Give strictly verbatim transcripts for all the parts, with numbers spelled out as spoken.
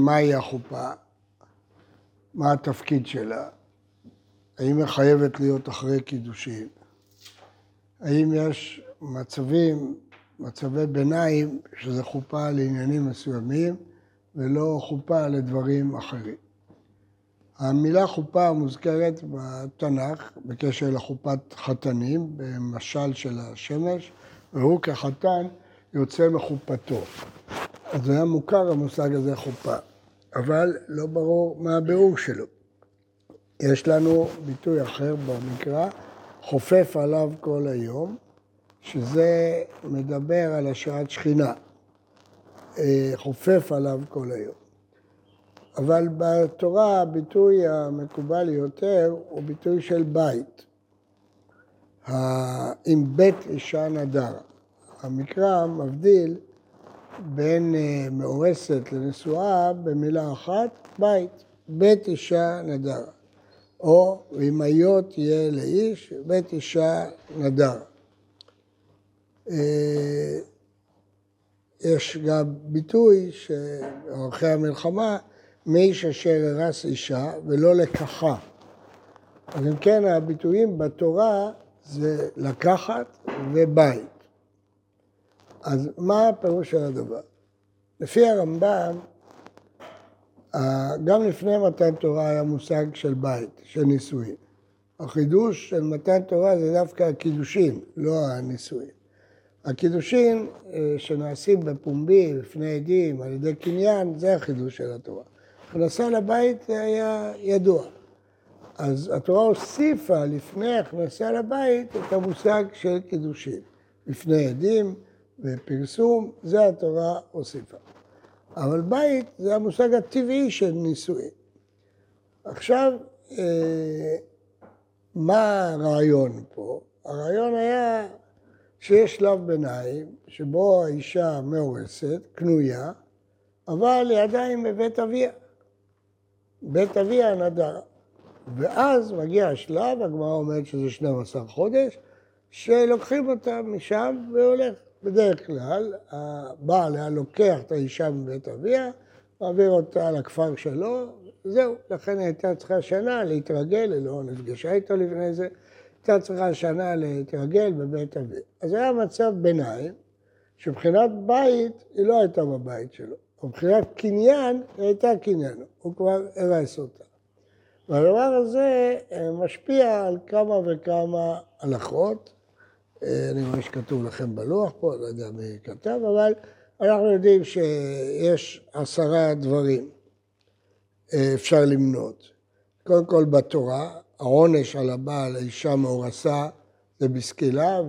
מהי החופה? מה התפקיד שלה? האם היא חייבת להיות אחרי קידושין? האם יש מצבים, מצבי ביניים, שזה חופה לעניינים מסוימים, ולא חופה לדברים אחרים? המילה חופה מוזכרת בתנ"ך, בקשר לחופת חתנים, במשל של השמש, והוא כחתן יוצא מחופתו. אז זה היה מוכר המושג הזה חופה, אבל לא ברור מה הביאור שלו. יש לנו ביטוי אחר במקרא, חופף עליו כל היום, שזה מדבר על השעת שכינה. חופף עליו כל היום. אבל בתורה הביטוי המקובל יותר הוא ביטוי של בית. עם בית אישה נדרה. המקרא מבדיל בין מאורסת לנשואה במילה אחת, בית. בית אישה נדרה. או אם היות תהיה לאיש, בית אישה נדרה. יש גם ביטוי שאחרי המלחמה, מאיש אשר הרס אישה ולא לקחה. אז אם כן, הביטויים בתורה זה לקחת ובית. אז מה הפירוש של הדבר? לפי הרמב"ם, גם לפני מתן תורה היה מושג של בית, של נישואים. החידוש של מתן תורה זה דווקא הקידושין, לא הנישואים. הקידושין שנעשים בפומבי, לפני עדים, על ידי קניין, זה החידוש של התורה. הכנסה לבית היה ידוע. אז התורה הוסיפה לפני הכנסה לבית את המושג של קידושין. לפני עדים ופרסום, זה התורה הוסיפה. אבל בית זה המושג הטבעי של נישואים. עכשיו, מה הרעיון פה? הרעיון היה שיש שלב ביניים שבו האישה מאורסת, קנויה, אבל לידיים בבית אביה. בית אביה נדרה. ואז מגיע השלב, הגמרא אומרת שזה שנים עשר חודש, שלוקחים אותה משם והולך. בדרך כלל, הבעל היה לוקח את האישה מבית אביה, מעביר אותה לכפר שלו, זהו. לכן הייתה צריכה שנה להתרגל, היא לא נפגשה איתו לפני זה, הייתה צריכה שנה להתרגל בבית אביה. אז היה מצב ביניים, שבחינת בית היא לא הייתה בבית שלו. מבחינת קניין, היא הייתה קניינו, הוא כבר הרס אותה. והדבר הזה משפיע על כמה וכמה הלכות. אני רואה שכתוב לכם בלוח פה, לא יודע מי כתב, אבל אנחנו יודעים שיש עשרה דברים אפשר למנות. קודם כל בתורה, העונש על הבעל, האישה מאורסה, זה בסקילה,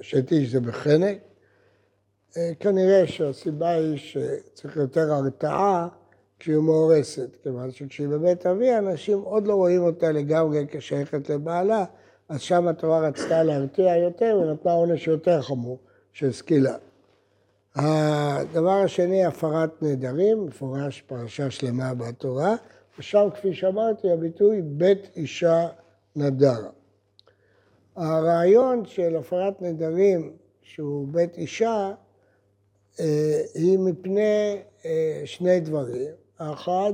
ושאת איש זה בחנק. כנראה שהסיבה היא שצריך יותר הרתעה כשהיא מאורסת, כיוון שכשהיא בבית אביה, אנשים עוד לא רואים אותה לגמרי כשייכת לבעלה, אז שם התורה רצתה להרתיע יותר ונתנה עונש יותר חמור של סקילה. הדבר השני, הפרת נדרים, מפורש פרשה שלמה בתורה, ושם כפי שאמרתי הביטוי בית אישה נדרה. הרעיון של הפרת נדרים שהוא בית אישה היא מפני שני דברים. האחד,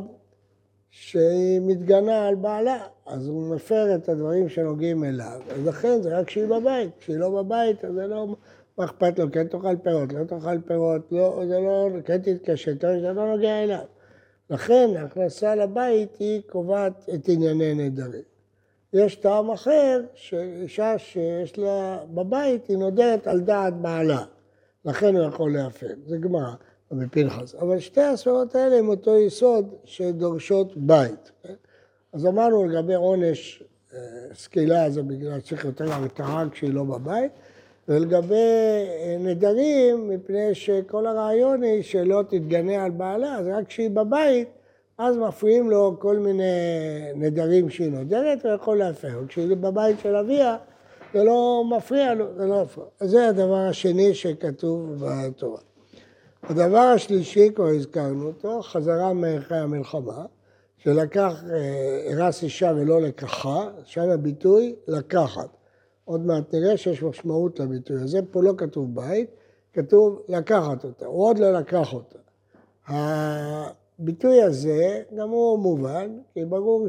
שהיא מתגנה על בעלה, אז הוא מפר את הדברים שנוגעים אליו. אז לכן זה רק כשהיא בבית, כשהיא לא בבית, אז זה לא אכפת לו, כן תאכל פירות, לא תאכל פירות, לא, זה לא, כן תתקשט, זה לא נוגע אליו. לכן ההכנסה לבית היא קובעת את ענייני נדרים. יש טעם אחר, שאישה שיש לה בבית, היא נודרת על דעת בעלה. לכן הוא יכול להפר, זה גמרא. בפנחס. אבל שתי הספרות האלה הם אותו יסוד שדורשות בית. אז אמרנו לגבי עונש סקילה, זה בגלל שצריך יותר הרתעה כשהיא לא בבית, ולגבי נדרים, מפני שכל הרעיון היא שלא תתגנה על בעלה, אז רק כשהיא בבית, אז מפריעים לו כל מיני נדרים שהיא נודרת, הוא יכול להפר. כשהיא בבית של אביה, זה לא מפריע לו, זה לא מפריע. אז זה הדבר השני שכתוב בתורה. הדבר השלישי, כבר הזכרנו אותו, חזרה מאחרי המלחמה, שלקח, הרס אישה ולא לקחה, שם הביטוי לקחת. עוד מעט נראה שיש משמעות לביטוי הזה, פה לא כתוב בית, כתוב לקחת אותה, הוא עוד לא לקח אותה. הביטוי הזה גם הוא מובן, כי ברור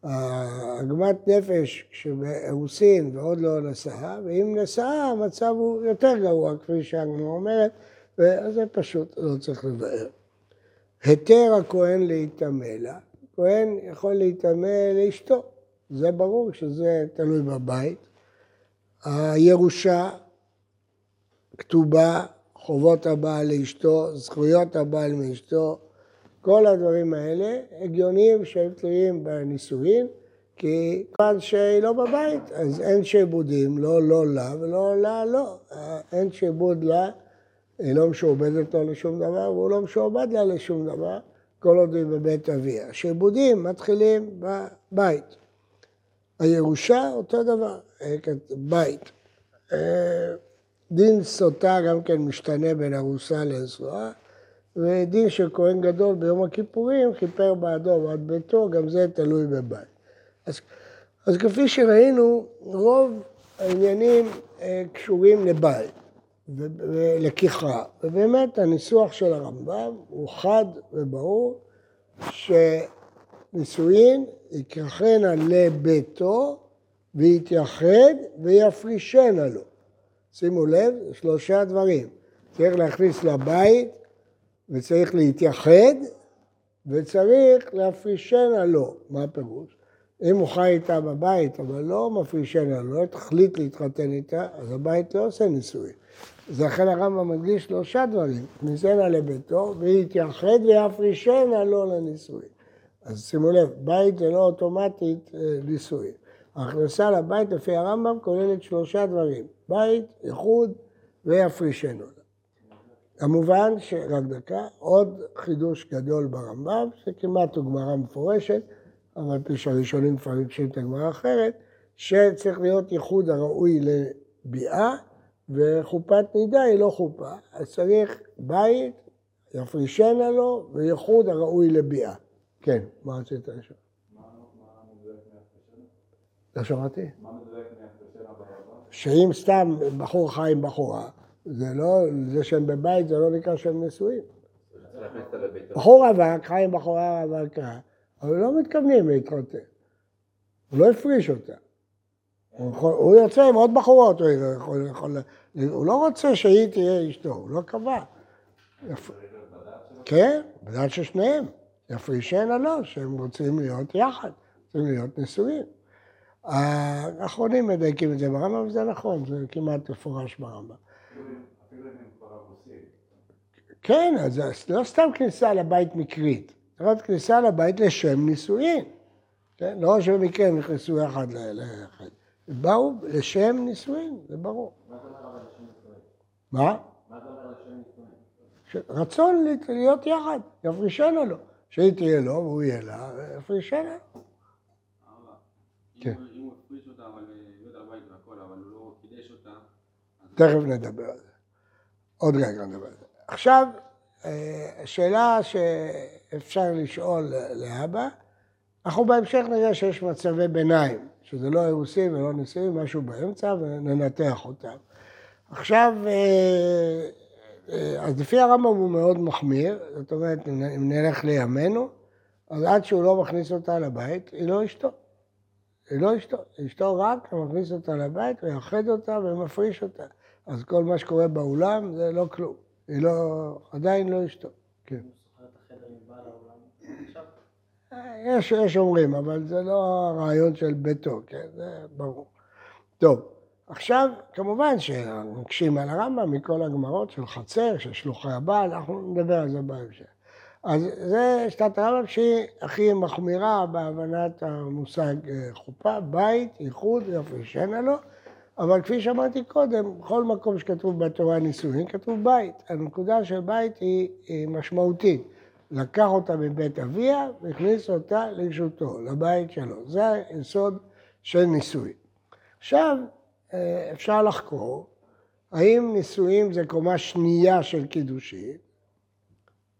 שהעגמת נפש כשהאוסין ועוד לא נשאה, ואם נשאה המצב הוא יותר גרוע, כפי שהגמרא אומרת, אז זה פשוט לא צריך לבאר. היתר הכהן להיטמא לה, כהן יכול להיטמא לאשתו, זה ברור שזה תלוי בבית. הירושה כתובה, חובות הבעל לאשתו, זכויות הבעל מאשתו, כל הדברים האלה הגיוניים שהם תלויים בנישואין, כי כיוון שהיא לא בבית, אז אין שעבודים, לא לא לה ולא לה לא. אין שעבוד לה, היא לא משועבדת לו לשום דבר, והוא לא משועבד לה לשום דבר, כל עוד היא בבית אביה. שעבודים מתחילים בבית. הירושה אותו דבר, בית. דין סוטה גם כן משתנה בין ארוסה לנשואה, ודין של כהן גדול ביום הכיפורים, כיפר בעדו ועד ביתו, גם זה תלוי בבית. אז, אז כפי שראינו, רוב העניינים קשורים לבית ולקיחה, ובאמת הניסוח של הרמב"ם הוא חד וברור, שנישואין יקרחנה לביתו ויתייחד ויפרישנה לו. שימו לב, שלושה דברים. צריך להכניס לבית, וצריך להתייחד, וצריך להפרישנה לו. מה הפירוש? אם הוא חי איתה בבית, אבל לא מפרישנה לו, לא תחליט להתחתן איתה, אז הבית לא עושה נישואין. אז לכן הרמב"ם מדגיש שלושה דברים. נישנה לביתו, ויתייחד ויפרישנה לו לנישואין. אז שימו לב, בית זה לא אוטומטית נישואין. ההכנסה לבית לפי הרמב"ם כוללת שלושה דברים. בית, ייחוד ויפרישנו. כמובן שרק דקה, עוד חידוש גדול ברמב"ם, שכמעט הוא גמרא מפורשת, אבל פי שהראשונים מפרשים את הגמרא אחרת, שצריך להיות ייחוד הראוי לביאה, וחופת נידה היא לא חופה. אז צריך בית, יפרישנה לו, וייחוד הראוי לביאה. כן, מה רצית לשאול? לא שמעתי? מה מדויק מהפרישנה בבית? שאם סתם בחור חי עם בחורה, זה לא, זה שהם בבית, זה לא נקרא שהם נשואים. בחור אבק, חי עם בחורה אבקה, אבל לא מתכוונים להתחתן. הוא לא הפריש אותה. הוא יוצא עם עוד בחורות, הוא לא רוצה שהיא תהיה אשתו, הוא לא קבע. כן, בדעת ששניהם, יפרישנה לו, שהם רוצים להיות יחד, רוצים להיות נשואים. האחרונים מדייקים את זה ברמב"ם, וזה נכון, זה כמעט מפורש ברמב"ם. אפילו אם הם כבר ארוסים. כן, אז לא סתם כניסה לבית מקרית, זאת כניסה לבית לשם נישואין. לא שבמקרה הם נכנסו אחד לאחד. באו לשם נישואין, זה ברור. מה זה אומר לשם נישואין? מה? מה זה אומר לשם נישואין? רצון להיות יחד, יפרישנה לו. שהיא תהיה לו והוא יהיה לה, יפרישנה. אם הוא הפריש אותה, אבל להיות הבית והכל, אבל הוא לא קידש אותה. תכף נדבר על זה. עוד רגע נדבר על זה. עכשיו, שאלה שאפשר לשאול להבא, אנחנו בהמשך נראה שיש מצבי ביניים, שזה לא אירוסים ולא נישואים, משהו באמצע, וננתח אותם. עכשיו, אז לפי הרמב"ם הוא מאוד מחמיר, זאת אומרת, אם נלך לימינו, אז עד שהוא לא מכניס אותה לבית, היא לא אשתו. היא לא אשתו, אשתו רק, הוא מכניס אותה לבית, ויחד אותה ומפריש אותה. אז כל מה שקורה באולם זה לא כלום. היא לא, עדיין לא אשתו. כן. הוא סוחר את החדר עם בעל האולם עכשיו? יש, יש אומרים, אבל זה לא הרעיון של ביתו, כן? זה ברור. טוב, עכשיו, כמובן שמקשים על הרמב"ם מכל הגמרות של חצר, של שלוחי הבעל, אנחנו נדבר על זה בהמשך. אז זה שתת הרמב"ם שהיא הכי מחמירה בהבנת המושג חופה, בית, ייחוד, יפרישנה לו, אבל כפי שאמרתי קודם, בכל מקום שכתוב בתורה נישואין, כתוב בית. הנקודה של בית היא, היא משמעותית. לקח אותה מבית אביה והכניס אותה לרשותו, לבית שלו. זה היסוד של נישואין. עכשיו אפשר לחקור, האם נישואין זה קומה שנייה של קידושין,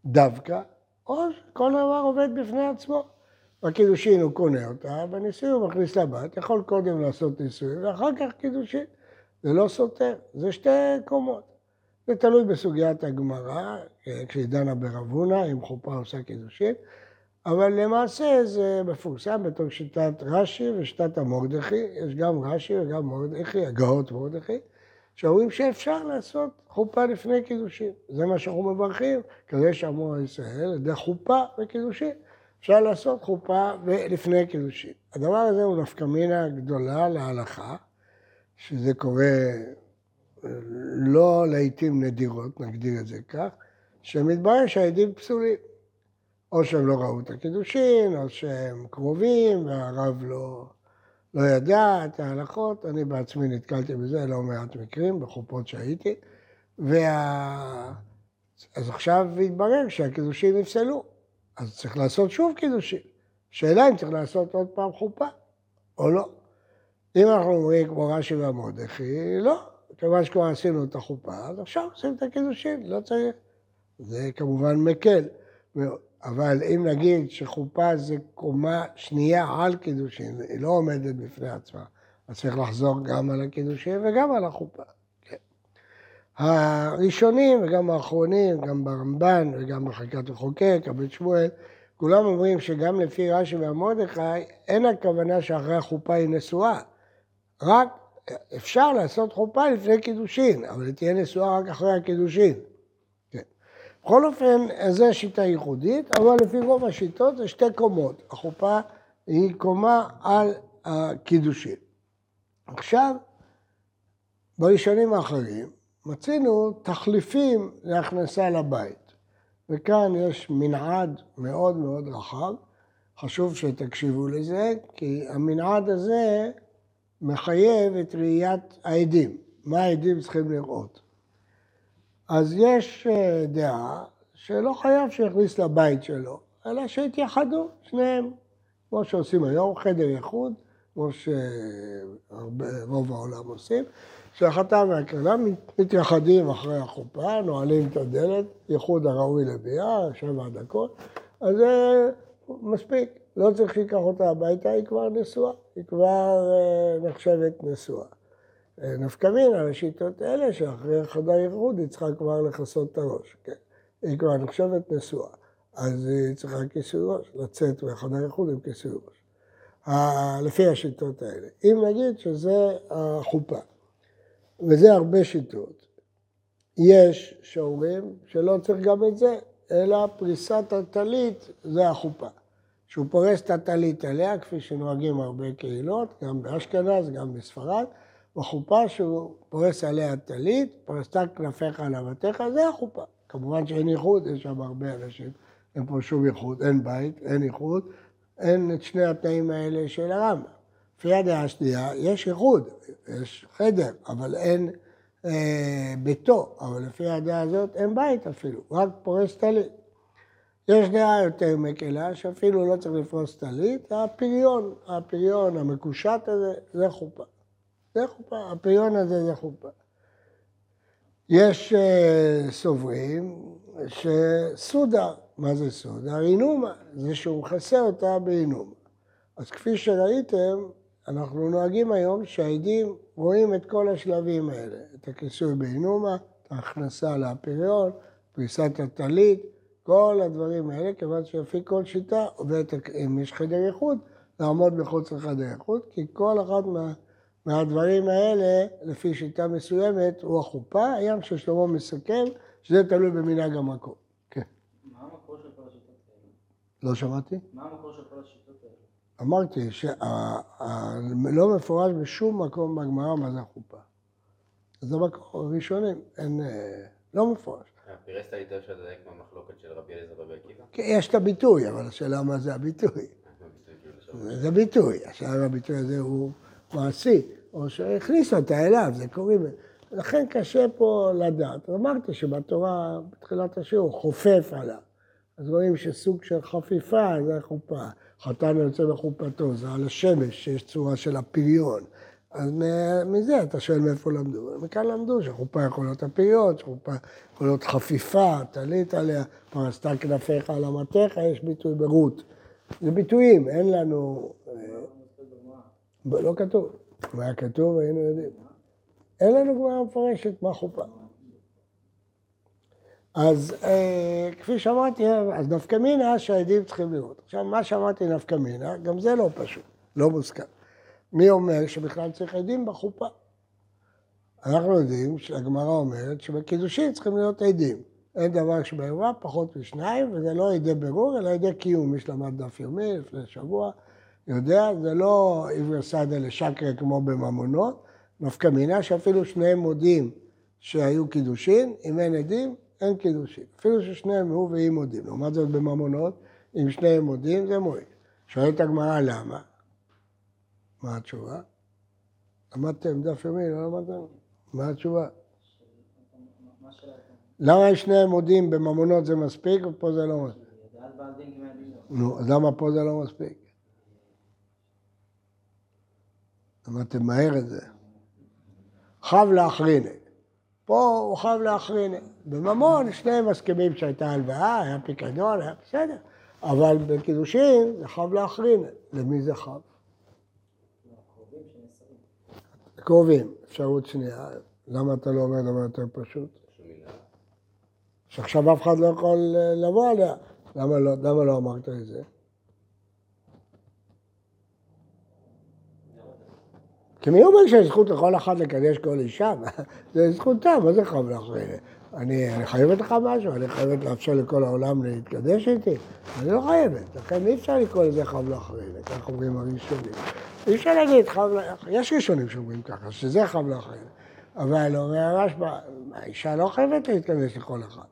דווקא, או כל דבר עובד בפני עצמו. בקידושין הוא קונה אותה, בנישואין הוא מכניס לבת, יכול קודם לעשות נישואין, ואחר כך קידושין. זה לא סותר, זה שתי קומות. זה תלוי בסוגיית הגמרא, כשדנה ברבונה, אם חופה עושה קידושין, אבל למעשה זה מפורסם בתור שיטת רש"י ושיטת המורדכי, יש גם רש"י וגם מורדכי, הגאות מורדכי, שאומרים שאפשר לעשות חופה לפני קידושין. זה מה שאנחנו מברכים, קדש עמו ישראל, על ידי חופה וקידושין. אפשר לעשות חופה לפני קידושין. הדבר הזה הוא נפקא מינה גדולה להלכה, שזה קורה לא לעיתים נדירות, נגדיר את זה כך, שמתברר שהעדים פסולים. או שהם לא ראו את הקידושין, או שהם קרובים, והרב לא, לא ידע את ההלכות. אני בעצמי נתקלתי בזה, לא מעט מקרים, בחופות שהייתי. וה... אז עכשיו התברר שהקידושין נפסלו. אז צריך לעשות שוב קידושין. שאלה אם צריך לעשות עוד פעם חופה, או לא. אם אנחנו אומרים כמו רש"י והמורדכי, לא. כיוון שכבר עשינו את החופה, אז עכשיו עושים את הקידושין, לא צריך. זה כמובן מקל מאוד. אבל אם נגיד שחופה זה קומה שנייה על קידושין, היא לא עומדת בפני עצמה, אז צריך לחזור גם על הקידושין וגם על החופה. כן. הראשונים וגם האחרונים, גם ברמב"ן וגם בחקיקת החוקק, הבית שמואל, כולם אומרים שגם לפי רש"י והמורדכי, אין הכוונה שאחרי החופה היא נשואה. רק אפשר לעשות חופה לפני קידושין, אבל היא תהיה נשואה רק אחרי הקידושין. בכל אופן, זו שיטה ייחודית, אבל לפי רוב השיטות זה שתי קומות. החופה היא קומה על הקידושין. עכשיו, בראשונים האחרים, מצינו תחליפים להכנסה לבית. וכאן יש מנעד מאוד מאוד רחב. חשוב שתקשיבו לזה, כי המנעד הזה מחייב את ראיית העדים. מה העדים צריכים לראות? אז יש דעה שלא חייב שיכניס לבית שלו, אלא שהתייחדו שניהם, כמו שעושים היום, חדר ייחוד, כמו שרוב העולם עושים, שהחתן והכלה מתייחדים אחרי החופה, נועלים את הדלת, ייחוד הראוי לביאה, שבע דקות, אז זה מספיק, לא צריך שיקח אותה הביתה, היא כבר נשואה, היא כבר נחשבת נשואה. נפקמין על השיטות האלה שאחרי חדר ייחוד היא צריכה כבר לכסות את הראש, כן? היא כבר נחשבת נשואה, אז היא צריכה כיסוי ראש, לצאת מחדר ייחוד עם כיסוי ראש. לפי השיטות האלה. אם נגיד שזה החופה, וזה הרבה שיטות, יש שאומרים שלא צריך גם את זה, אלא פריסת הטלית זה החופה. שהוא פורס את הטלית עליה, כפי שנוהגים הרבה קהילות, גם באשכנז, גם בספרד, בחופה שהוא פורס עליה טלית, פרסת כנפיך על אבטיך, זה החופה. כמובן שאין ייחוד, יש שם הרבה אנשים, אין פה שום ייחוד, אין בית, אין ייחוד, אין את שני התנאים האלה של הרמב"ם. לפי הדעה השנייה, יש ייחוד, יש חדר, אבל אין אה, ביתו, אבל לפי הדעה הזאת אין בית אפילו, רק פורס טלית. יש דעה יותר מקלה, שאפילו לא צריך לפרוס טלית, הפריון, הפריון המקושט הזה, זה חופה. זה חופה, הפריון הזה זה חופה. יש uh, סוברים שסודה, מה זה סודה? אינומה, זה שהוא חסה אותה באינומה. אז כפי שראיתם, אנחנו נוהגים היום שהעדים רואים את כל השלבים האלה, את הכיסוי באינומה, את ההכנסה לפריון, פריסת הטלית, כל הדברים האלה, כיוון שלפי כל שיטה, ואם יש חדר ייחוד, לעמוד בחוץ לחדר ייחוד, כי כל אחד מה... והדברים האלה, לפי שיטה מסוימת, הוא החופה, הים ששלמה מסכם, שזה תלוי במנהג המקום. כן. מה המקור של כל השיטות האלה? לא שמעתי. מה המקור של כל השיטות האלה? אמרתי שלא מפורש בשום מקום בגמרא מה זה החופה. זה המקור הראשונים, אין, לא מפורש. פירסת הידע של זה כמו מחלוקת של רבי אליעזר ורבי עקיבא? יש את הביטוי, אבל השאלה מה זה הביטוי. זה ביטוי, השאלה הביטוי הזה הוא מעשי. או שהכניס אותה אליו, זה קוראים. לכן קשה פה לדעת. אמרתי שבתורה, בתחילת השיעור, חופף עליו. אז רואים שסוג של חפיפה זה חופה. חתן יוצא מחופתו, זה על השמש, שיש צורה של הפריון. אז מזה אתה שואל מאיפה למדו. מכאן למדו שחופה יכול להיות הפריון, שחופה יכול להיות חפיפה, תלית עליה, פרסת כנפיך על אבטיך, יש ביטוי ברות. זה ביטויים, אין לנו... לא כתוב. מה כתוב, היינו יודעים. אין לנו כבר מפרשת מה חופה. אז אה, כפי שאמרתי, אז נפקא מינה שהעדים צריכים לראות. עכשיו, מה שאמרתי נפקא מינה, גם זה לא פשוט, לא מוסכם. מי אומר שבכלל צריך עדים בחופה? אנחנו יודעים שהגמרא אומרת שבקידושין צריכים להיות עדים. אין דבר שבאירוע פחות משניים, וזה לא עדי ברור, אלא עדי קיום. מי שלמד דף יומי לפני שבוע, יודע, זה לא איברסדה לשקרה כמו בממונות, נפקא מינה שאפילו שניהם מודים שהיו קידושין, אם אין עדים, אין קידושין. אפילו ששניהם הוא והיא מודים. לעומת זאת בממונות, אם שניהם מודים, זה מועיל. שואלת הגמרא למה? מה התשובה? למדתם דף יומי, לא למדתם? מה התשובה? למה שניהם מודים בממונות זה מספיק, ופה זה לא מספיק? נו, אז למה פה זה לא מספיק? למדתם מהר את זה. חב לאחריני. פה הוא חב לאחריני. בממון שניהם מסכימים שהייתה הלוואה, היה פיקדון, היה בסדר. אבל בקידושין זה חב לאחריני. למי זה חב? קרובים, אפשרות שנייה. למה אתה לא אומר דבר יותר פשוט? שעכשיו אף אחד לא יכול לבוא עליה. למה לא, למה לא אמרת את זה? כי מי אומר שיש זכות לכל אחד לקדש כל אישה? זה זכותה, מה זה חייב לך? אני, אני חייבת לך משהו, אני חייבת לאפשר לכל העולם להתקדש איתי? אני לא חייבת, לכן אי אפשר לקרוא לזה חייב לך. כך אומרים הראשונים. אי אפשר להגיד חייב לך, יש ראשונים שאומרים ככה, שזה חייב לך. אבל אומר רשב"א, האישה לא חייבת להתקדש לכל אחד.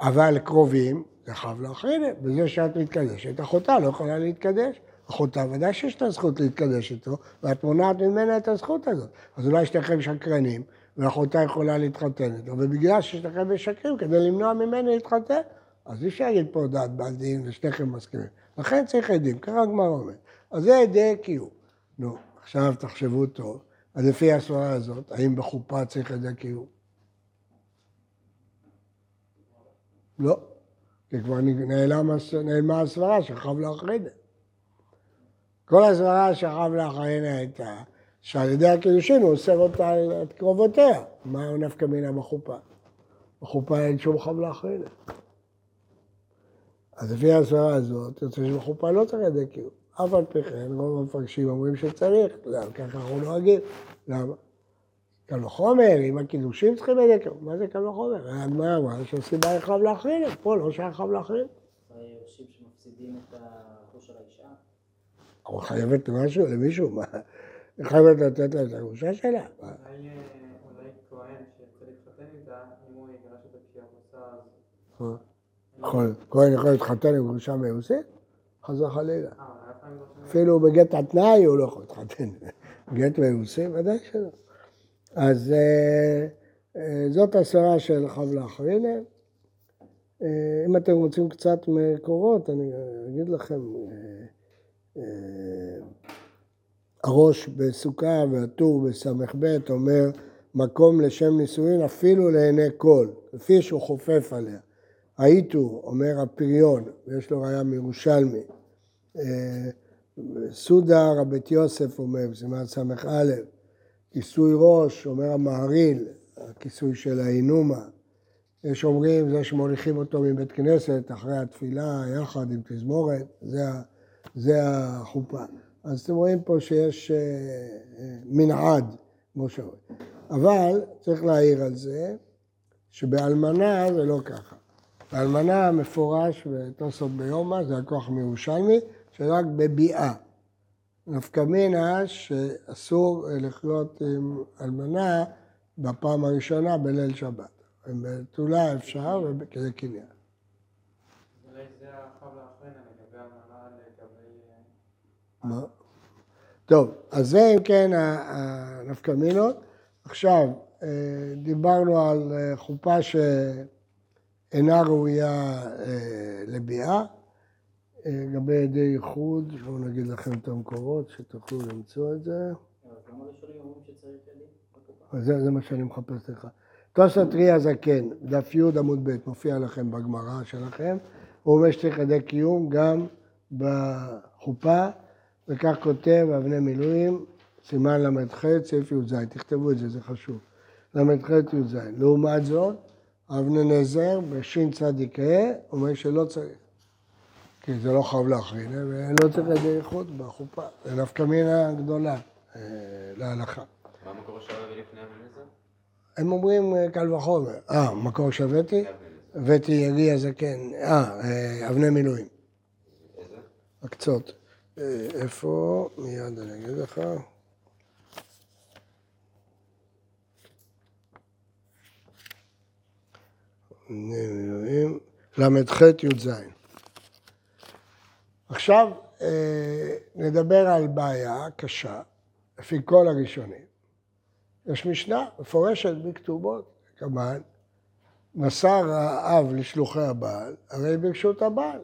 אבל קרובים, זה חייב לך, בזה שאת מתקדשת, אחותה לא יכולה להתקדש. אחותה, ודאי שיש לה זכות להתקדש איתו, ואת מונעת ממנה את הזכות הזאת. אז אולי שתיכם שקרנים, ואחותה יכולה להתחתן איתו, ובגלל ששתיכם משקרים, כדי למנוע ממנה להתחתן, אז אי אפשר להגיד פה דעת בעל דין, ושתיכם מסכימים. לכן צריך עדים, ככה גמרא אומרת. אז זה עדי קיום. נו, עכשיו תחשבו טוב, אז לפי הסברה הזאת, האם בחופה צריך עדי קיום? לא, כי כבר נעלמה הסברה שחייב להחריד. כל הסברה שחייב לאחרינה הייתה, שעל ידי הקידושין הוא אוסר אותה על קרובותיה. מה הוא נפקא מינה בחופה? בחופה אין שום חייב לאחרינה. אז לפי הסברה הזאת, יוצא שבחופה לא צריך ידי קיום. אף על פי כן, רוב המפרשים אומרים שצריך, ככה אנחנו נוהגים. למה? קל וחומר, אם הקידושין צריכים ידי קיום. מה זה קל וחומר? מה אמרה? שהסיבה היא חייב לאחרינה. פה לא שהיה חייב לאחרינה. היורשים שמפסידים את הרכוש של האישה. הוא חייבת משהו למישהו, מה? היא חייבת לתת לה את הראשה שלה. אולי כהן שצריך להתחתן איתה, אם הוא יגרש את הפשיעה מוצאה... כהן יכול להתחתן עם ראשה מיוסית? חזר חלילה. אפילו בגט התנאי הוא לא יכול להתחתן. גט מיוסית, ודאי שלא. אז זאת הסברה של חייב לאחרינה. אם אתם רוצים קצת מקורות, אני אגיד לכם... הראש בסוכה והטור בסמך בית אומר מקום לשם נישואין אפילו לעיני כל, לפי שהוא חופף עליה. האיתור אומר הפריון, ויש לו ראיה מירושלמי. סודה רבית יוסף אומר, בסימן סמך א', כיסוי ראש אומר המהרי"ל, הכיסוי של האינומה. יש אומרים זה שמוליכים אותו מבית כנסת אחרי התפילה יחד עם תזמורת, זה ה... זה החופה. אז אתם רואים פה שיש מנעד, כמו שאומרים. אבל צריך להעיר על זה, שבאלמנה זה לא ככה. באלמנה המפורש בתוספות ביומא, זה הכוח מירושלמי, שרק בביאה. נפקא מינה שאסור לחיות עם אלמנה בפעם הראשונה בליל שבת. בתולה אפשר וכזה קניין. אולי זה החוב לאחרינה. טוב, אז זה אם כן הנפקא מינות. עכשיו, דיברנו על חופה שאינה ראויה לביאה, לגבי ידי ייחוד, בואו נגיד לכם את המקורות שתוכלו למצוא את זה. זה מה שאני מחפש לך. תוספות רי הזקן, דף י' עמוד ב', מופיע לכם בגמרא שלכם, הוא אומר שצריך ידי קיום גם בחופה, וכך כותב אבני מילואים, סימן למד ח' סעיף י"ז, תכתבו את זה, זה חשוב. למד ח' י"ז. לעומת זאת, אבני נזר בשין צדיקה אומר שלא צריך. כי זה לא חייב להחרינה, ולא צריך לזה איכות בחופה. זה נפקא מינה גדולה להלכה. מה המקור שהבאתי לפני אבני נזר? הם אומרים קל וחומר. אה, מקור שהבאתי? הבאתי יגיע זקן. אה, אבני מילואים. איזה? הקצות. איפה? מיד אני אגיד לך. למ"ח י"ז. עכשיו נדבר על בעיה קשה, לפי כל הראשונים. יש משנה מפורשת בכתובות, כמובן, מסר האב לשלוחי הבעל, הרי ברשות הבעל.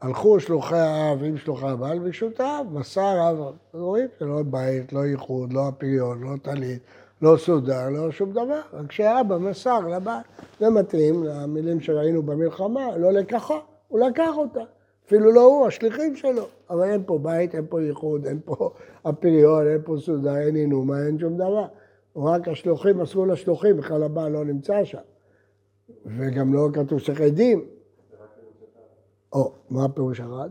הלכו שלוחי האב עם שלוחי הבעל ברשות האב, מסר האב, רואים שלא בית, לא ייחוד, לא הפריון, לא טלית. לא סודר, לא שום דבר, רק שהאבא מסר לבעל. זה מתאים למילים שראינו במלחמה, לא לקחה, הוא לקח אותה. אפילו לא הוא, השליחים שלו. אבל אין פה בית, אין פה ייחוד, אין פה הפריון, אין פה סודר, אין אינומה, אין שום דבר. רק השלוחים, עשו לשלוחים, בכלל הבעל לא נמצא שם. וגם לא כתוב שחדים. או, מה הפירוש הרד?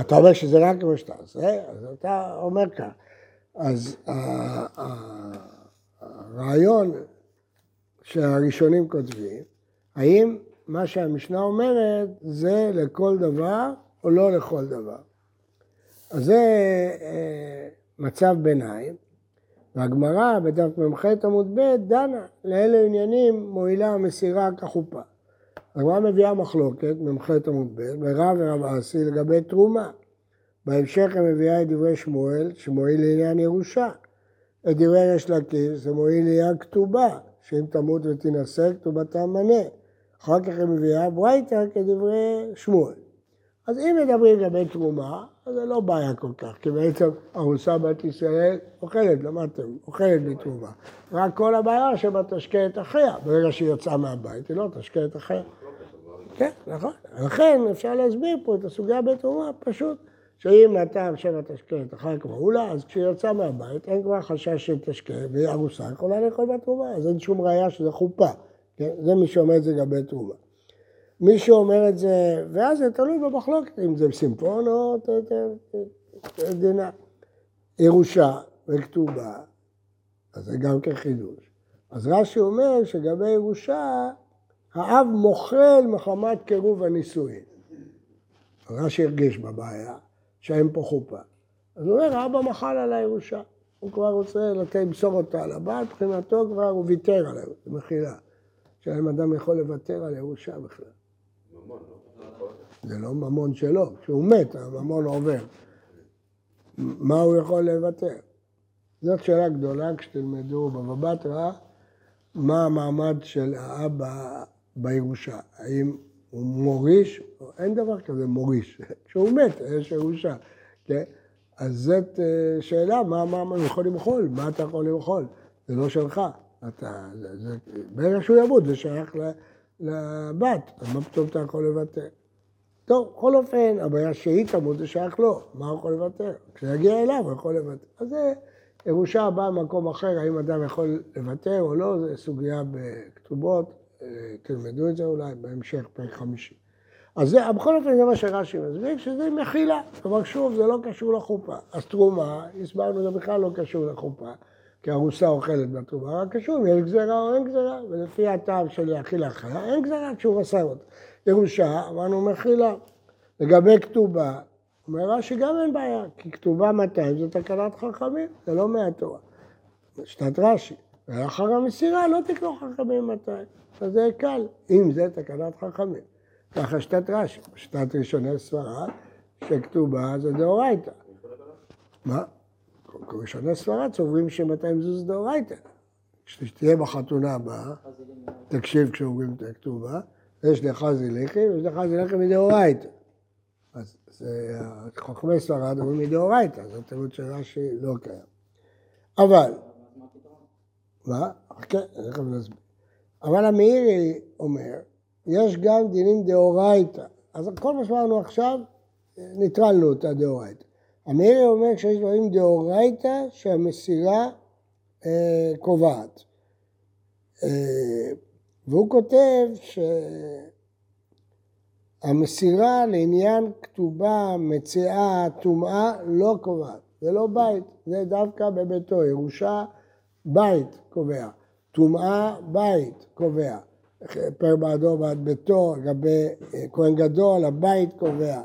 אתה אומר שזה רק מה שאתה עושה, אז אתה אומר כך. אז הרעיון שהראשונים כותבים, האם מה שהמשנה אומרת זה לכל דבר או לא לכל דבר. אז זה מצב ביניים, והגמרא בדף ממ"ח עמוד ב' דנה לאלה עניינים מועילה המסירה כחופה. הגמרא מביאה מחלוקת ממ"ח עמוד ב' ורב ורב אסי לגבי תרומה. בהמשך היא מביאה את דברי שמואל, שמועיל לעניין ירושה. את דברי ריש לקיש, זה מועיל לעניין כתובה, שאם תמות ותנסה, כתובתה מנה. אחר כך היא מביאה ברייתא כדברי שמואל. אז אם מדברים לגבי תרומה, אז זה לא בעיה כל כך, כי בעצם ארוסה בת ישראל אוכלת, למדתם, אוכלת בתרומה. רק כל הבעיה שבה תשקה את אחיה, ברגע שהיא יצאה מהבית, היא לא תשקה את אחיה. כן, נכון. לכן אפשר להסביר פה את הסוגיה בתרומה, פשוט. שאם אתה עכשיו תשקה את אחר כבר אולה, אז כשהיא יוצאה מהבית, אין כבר חשש שתשקה, והיא ארוסה יכולה לאכול בתרומה, אז אין שום ראייה שזה חופה. זה מי שאומר את זה לגבי תרומה. מי שאומר את זה, ואז זה תלוי במחלוקת, אם זה בסימפון או דינה. ירושה וכתובה, אז זה גם כחידוש. אז רש"י אומר שגבי ירושה, האב מוחל מחמת קירוב הנישואין. רש"י הרגיש בבעיה. שאין פה חופה. אז הוא אומר, אבא מחל על הירושה. הוא כבר רוצה למסור אותה על הבעל, מבחינתו כבר הוא ויתר על הירושה, מחילה. שאם אדם יכול לוותר על הירושה בכלל. ממון, לא? זה לא ממון שלו, כשהוא מת, הממון עובר. מה הוא יכול לוותר? זאת שאלה גדולה, כשתלמדו בבא בתרא, מה המעמד של האבא בירושה? האם... הוא מוריש, אין דבר כזה מוריש, כשהוא מת, יש ירושה. כן? אז זאת שאלה, מה, מה, מה יכול למחול, מה אתה יכול למחול? זה לא שלך. אתה, זה, זה, ברגע שהוא ימות, זה שייך לבת, אז מה פתאום אתה יכול לוותר? טוב, בכל אופן, הבעיה שהיא תמות, זה שייך לו, מה הוא יכול לוותר? כשיגיע אליו, הוא יכול לוותר. אז זה, ירושה באה במקום אחר, האם אדם יכול לוותר או לא, זו סוגיה בכתובות. תלמדו את זה אולי בהמשך פרק חמישי. אז בכל אופן זה מה שרש"י מסביר, שזה מחילה. אבל שוב, זה לא קשור לחופה. אז תרומה, הסברנו, זה בכלל לא קשור לחופה, כי ארוסה אוכלת בתרומה, רק קשור אם יש גזרה או אין גזרה, ולפי הטעם של להאכיל החיה, אין גזרה כשהוא מסר אותה. ירושה, אמרנו מחילה. לגבי כתובה, אומר רש"י גם אין בעיה, כי כתובה מאתיים זו תקנת חכמים, זה לא מהתורה. שנת רש"י. ואחר המסירה לא תקנו חכמים מאתיים. אז זה קל, אם זה תקנת חכמים. ככה שתת רש"י, שתת ראשוני סברה, שכתובה זה דאורייתא. מה? ראשוני סברה צוברים שמאתיים זוז דאורייתא. כשתהיה בחתונה הבאה, תקשיב כשאומרים את הכתובה, יש לך חזי לחי, יש לך חזי לחי מדאורייתא. אז חכמי סברה דברים מדאורייתא, זאת תירוץ של רש"י לא קיים. אבל... מה? כן, אני חייב להסביר. אבל המאירי אומר, יש גם דינים דאורייתא. אז כל מה שאמרנו עכשיו, ניטרלנו אותה דאורייתא. המאירי אומר שיש דברים דאורייתא שהמסירה אה, קובעת. אה, והוא כותב שהמסירה לעניין כתובה, מציאה, טומאה, לא קובעת. זה לא בית, זה דווקא בביתו, ירושה, בית קובע. טומאה, בית קובע. פר בעדו בעד ביתו, לגבי כהן גדול, הבית קובע.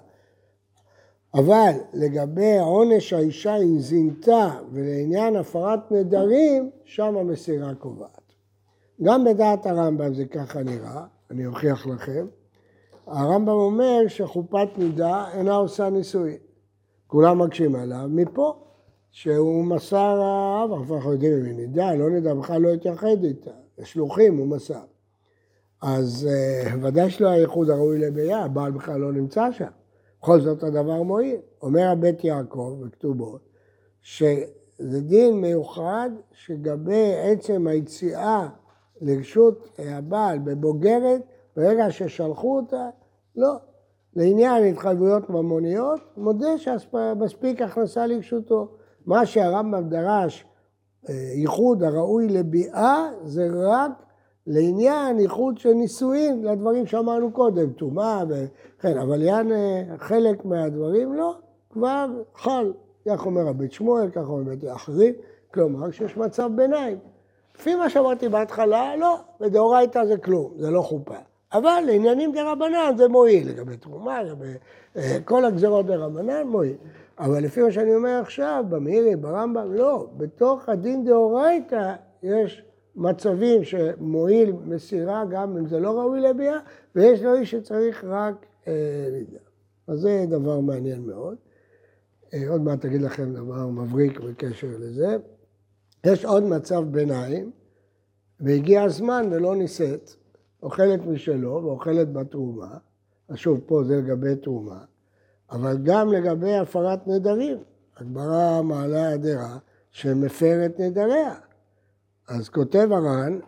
אבל לגבי העונש האישה היא זינתה, ולעניין הפרת נדרים, שם המסירה קובעת. גם בדעת הרמב"ם זה ככה נראה, אני אוכיח לכם. הרמב"ם אומר שחופת נידה אינה עושה נישואין. כולם מקשים עליו מפה, שהוא מסר האב, אנחנו יודעים אם היא נידה, לא נידה, בכלל לא התייחד איתה. השלוחים הוא מסר. אז ודאי שלא הייחוד הראוי לביה, הבעל בכלל לא נמצא שם. בכל זאת הדבר מועיל. אומר בית יעקב בכתובות, שזה דין מיוחד שגבי עצם היציאה לרשות הבעל בבוגרת, ברגע ששלחו אותה, לא. לעניין התחייבויות ממוניות, מודה שמספיק הכנסה לרשותו. מה שהרמב"ם דרש ייחוד הראוי לביאה, זה רק לעניין ייחוד של נישואים, לדברים שאמרנו קודם, טומאה וכן, אבל לעניין חלק מהדברים לא, כבר חל, כך אומר הבית שמואל, כך אומר בית אחרים, כלומר שיש מצב ביניים. לפי מה שאמרתי בהתחלה, לא, בדאורייתא זה כלום, זה לא חופה. אבל לעניינים דרבנן זה מועיל, לגבי תרומה, לגבי כל הגזרות דרבנן מועיל. אבל לפי מה שאני אומר עכשיו, במאירי, ברמב"ם, לא, בתוך הדין דאורייתא יש מצבים שמועיל מסירה, גם אם זה לא ראוי לביאה, ויש לו איש שצריך רק אה, לידה. אז זה דבר מעניין מאוד. אה, עוד מעט תגיד לכם דבר מבריק בקשר לזה. יש עוד מצב ביניים, והגיע הזמן ולא ניסית, אוכלת משלו ואוכלת בתרומה, שוב פה זה לגבי תרומה, אבל גם לגבי הפרת נדרים, הגמרא מעלה הדרה שמפרת נדריה. אז כותב הר"ן,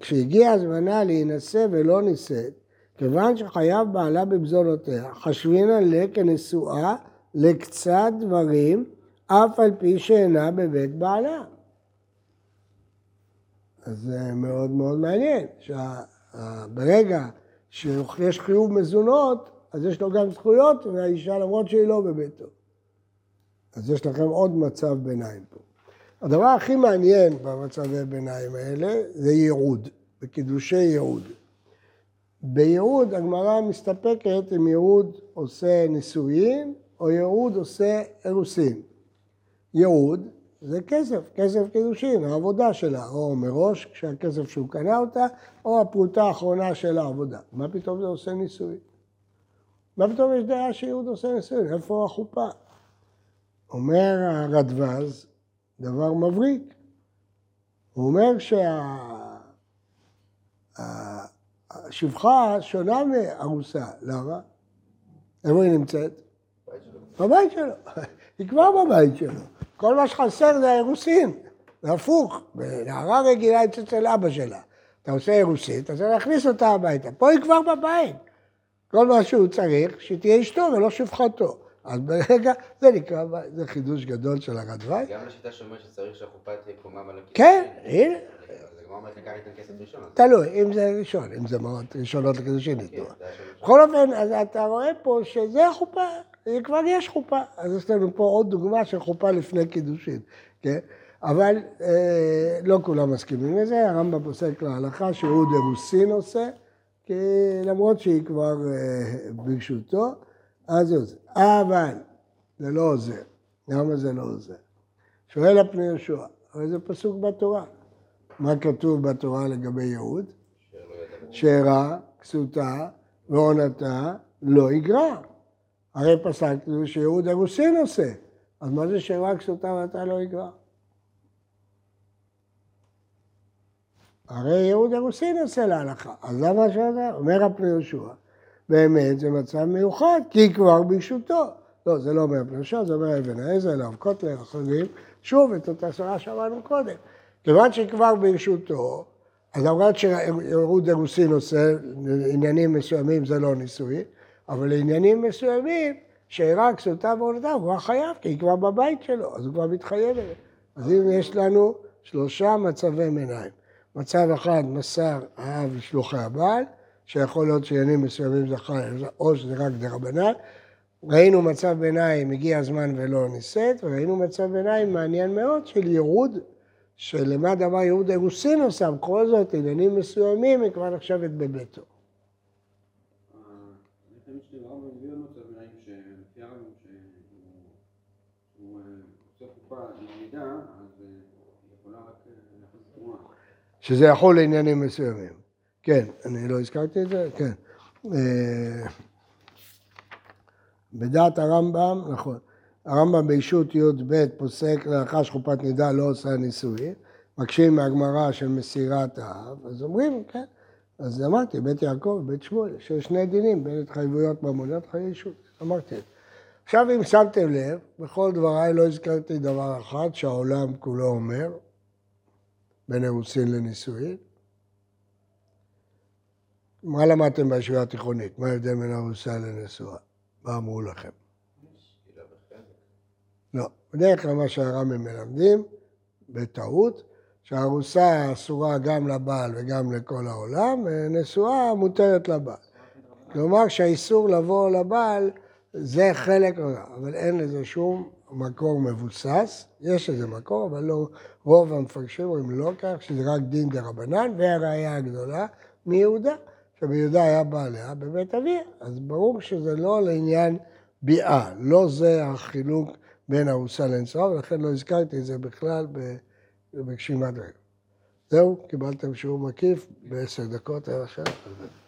כשהגיע זמנה להינשא ולא נישאת, כיוון שחייב בעלה בבזונותיה, חשבינה לה כנשואה לקצת דברים, אף על פי שאינה בבית בעלה. אז זה מאוד מאוד מעניין, שברגע שיש חיוב מזונות, אז יש לו גם זכויות, והאישה למרות שהיא לא בביתו. אז יש לכם עוד מצב ביניים פה. הדבר הכי מעניין במצבי ביניים האלה זה ייעוד, בקידושי ייעוד. בייעוד הגמרא מסתפקת אם ייעוד עושה נישואין או ייעוד עושה אירוסין. ייעוד זה כסף, כסף קידושין, העבודה שלה, או מראש כשהכסף שהוא קנה אותה, או הפרוטה האחרונה של העבודה. מה פתאום זה עושה נישואין? מה פתאום יש דעה שייעוד עושה נישואין? איפה החופה? אומר הרדב"ז, דבר מבריק. הוא אומר שהשפחה שונה מארוסה. למה? איפה היא נמצאת? בבית שלו. היא כבר בבית שלו. כל מה שחסר זה האירוסין. זה הפוך. נערה רגילה היא אצל אבא שלה. אתה עושה אירוסין, אתה צריך להכניס אותה הביתה. פה היא כבר בבית. כל מה שהוא צריך, שתהיה אשתו ולא שפחתו. אז ברגע, זה נקרא, זה חידוש גדול של הרדב"ז. גם לשיטה שאומר שצריך שהחופה תהיה קומה מלאכית. כן, הנה. זה כמו אומרת, נקרא איתן כסף ראשון. תלוי, אם זה ראשון, אם זה מאות ראשונות לקידושין ניתנו. בכל אופן, אז אתה רואה פה שזה החופה, כבר יש חופה. אז יש לנו פה עוד דוגמה של חופה לפני קידושין. אבל לא כולם מסכימים לזה, הרמב"ם פוסק להלכה שהוא דרוסין עושה, למרות שהיא כבר ברשותו. אז זה עוזר. אבל זה לא עוזר. למה זה לא עוזר? שואל הפני יהושע, אבל זה פסוק בתורה. מה כתוב בתורה לגבי ייעוד? שאירע, כסותה ועונתה לא יגרע. הרי פסקנו שייעוד אירוסין עושה. אז מה זה שאירע, כסותה ועונתה לא יגרע? הרי ייעוד אירוסין עושה להלכה. אז למה שאתה? אומר הפני יהושע. באמת זה מצב מיוחד, כי כבר ברשותו. לא, זה לא אומר פרשה, זה אומר אבן העזר, אליו קוטלר, אחרים, שוב, את אותה שורה שאמרנו קודם. כיוון שכבר ברשותו, אז אמרת שייעוד אירוסין עושה, לעניינים מסוימים זה לא נישואין, אבל לעניינים מסוימים, שאירע כסותה ועונתה, הוא כבר חייב, כי היא כבר בבית שלו, אז הוא כבר מתחייב. אז אם יש לנו שלושה מצבי מניים. מצב אחד מסר האב לשלוחי הבעל, שיכול להיות שעניינים מסוימים זכאי, או שזה רק דרבנן. ראינו מצב ביניים, הגיע הזמן ולא ניסית, וראינו מצב ביניים מעניין מאוד של יירוד, שלמה דבר יירוד אירוסין עושם, כל זאת עניינים מסוימים, היא כבר נחשבת בביתו. שזה יכול לעניינים מסוימים. כן, אני לא הזכרתי את זה, כן. בדעת הרמב"ם, נכון, הרמב"ם באישות יוד ב' פוסק לאחר שחופת נידה לא עושה ניסוי, מקשים מהגמרא של מסירת האב, אז אומרים, כן, אז אמרתי, בית יעקב, בית שמואל, שיש שני דינים, בין התחייבויות ממונות חיי אישות, אמרתי. עכשיו, אם שמתם לב, בכל דבריי לא הזכרתי דבר אחד שהעולם כולו אומר, בין אירוסין לנישואין. מה למדתם בישיבה התיכונית? מה ההבדל בין אירוסין לנישואין? מה אמרו לכם? לא, בדרך כלל מה שהר"מים מלמדים, בטעות, שהאירוסין אסורה גם לבעל וגם לכל העולם, ונישואין מותרת לבעל. כלומר שהאיסור לבוא לבעל זה חלק, אבל אין לזה שום מקור מבוסס, יש איזה מקור, אבל לא, רוב המפרשים אומרים לא כך, שזה רק דין דרבנן, והראיה הגדולה מיהודה, שביהודה היה בעליה בבית אביה, אז ברור שזה לא לעניין ביאה, לא זה החילוק בין ארוסה לנשואה, ולכן לא הזכרתי את זה בכלל בגשימת רגע. זהו, קיבלתם שיעור מקיף בעשר דקות, היה שעה.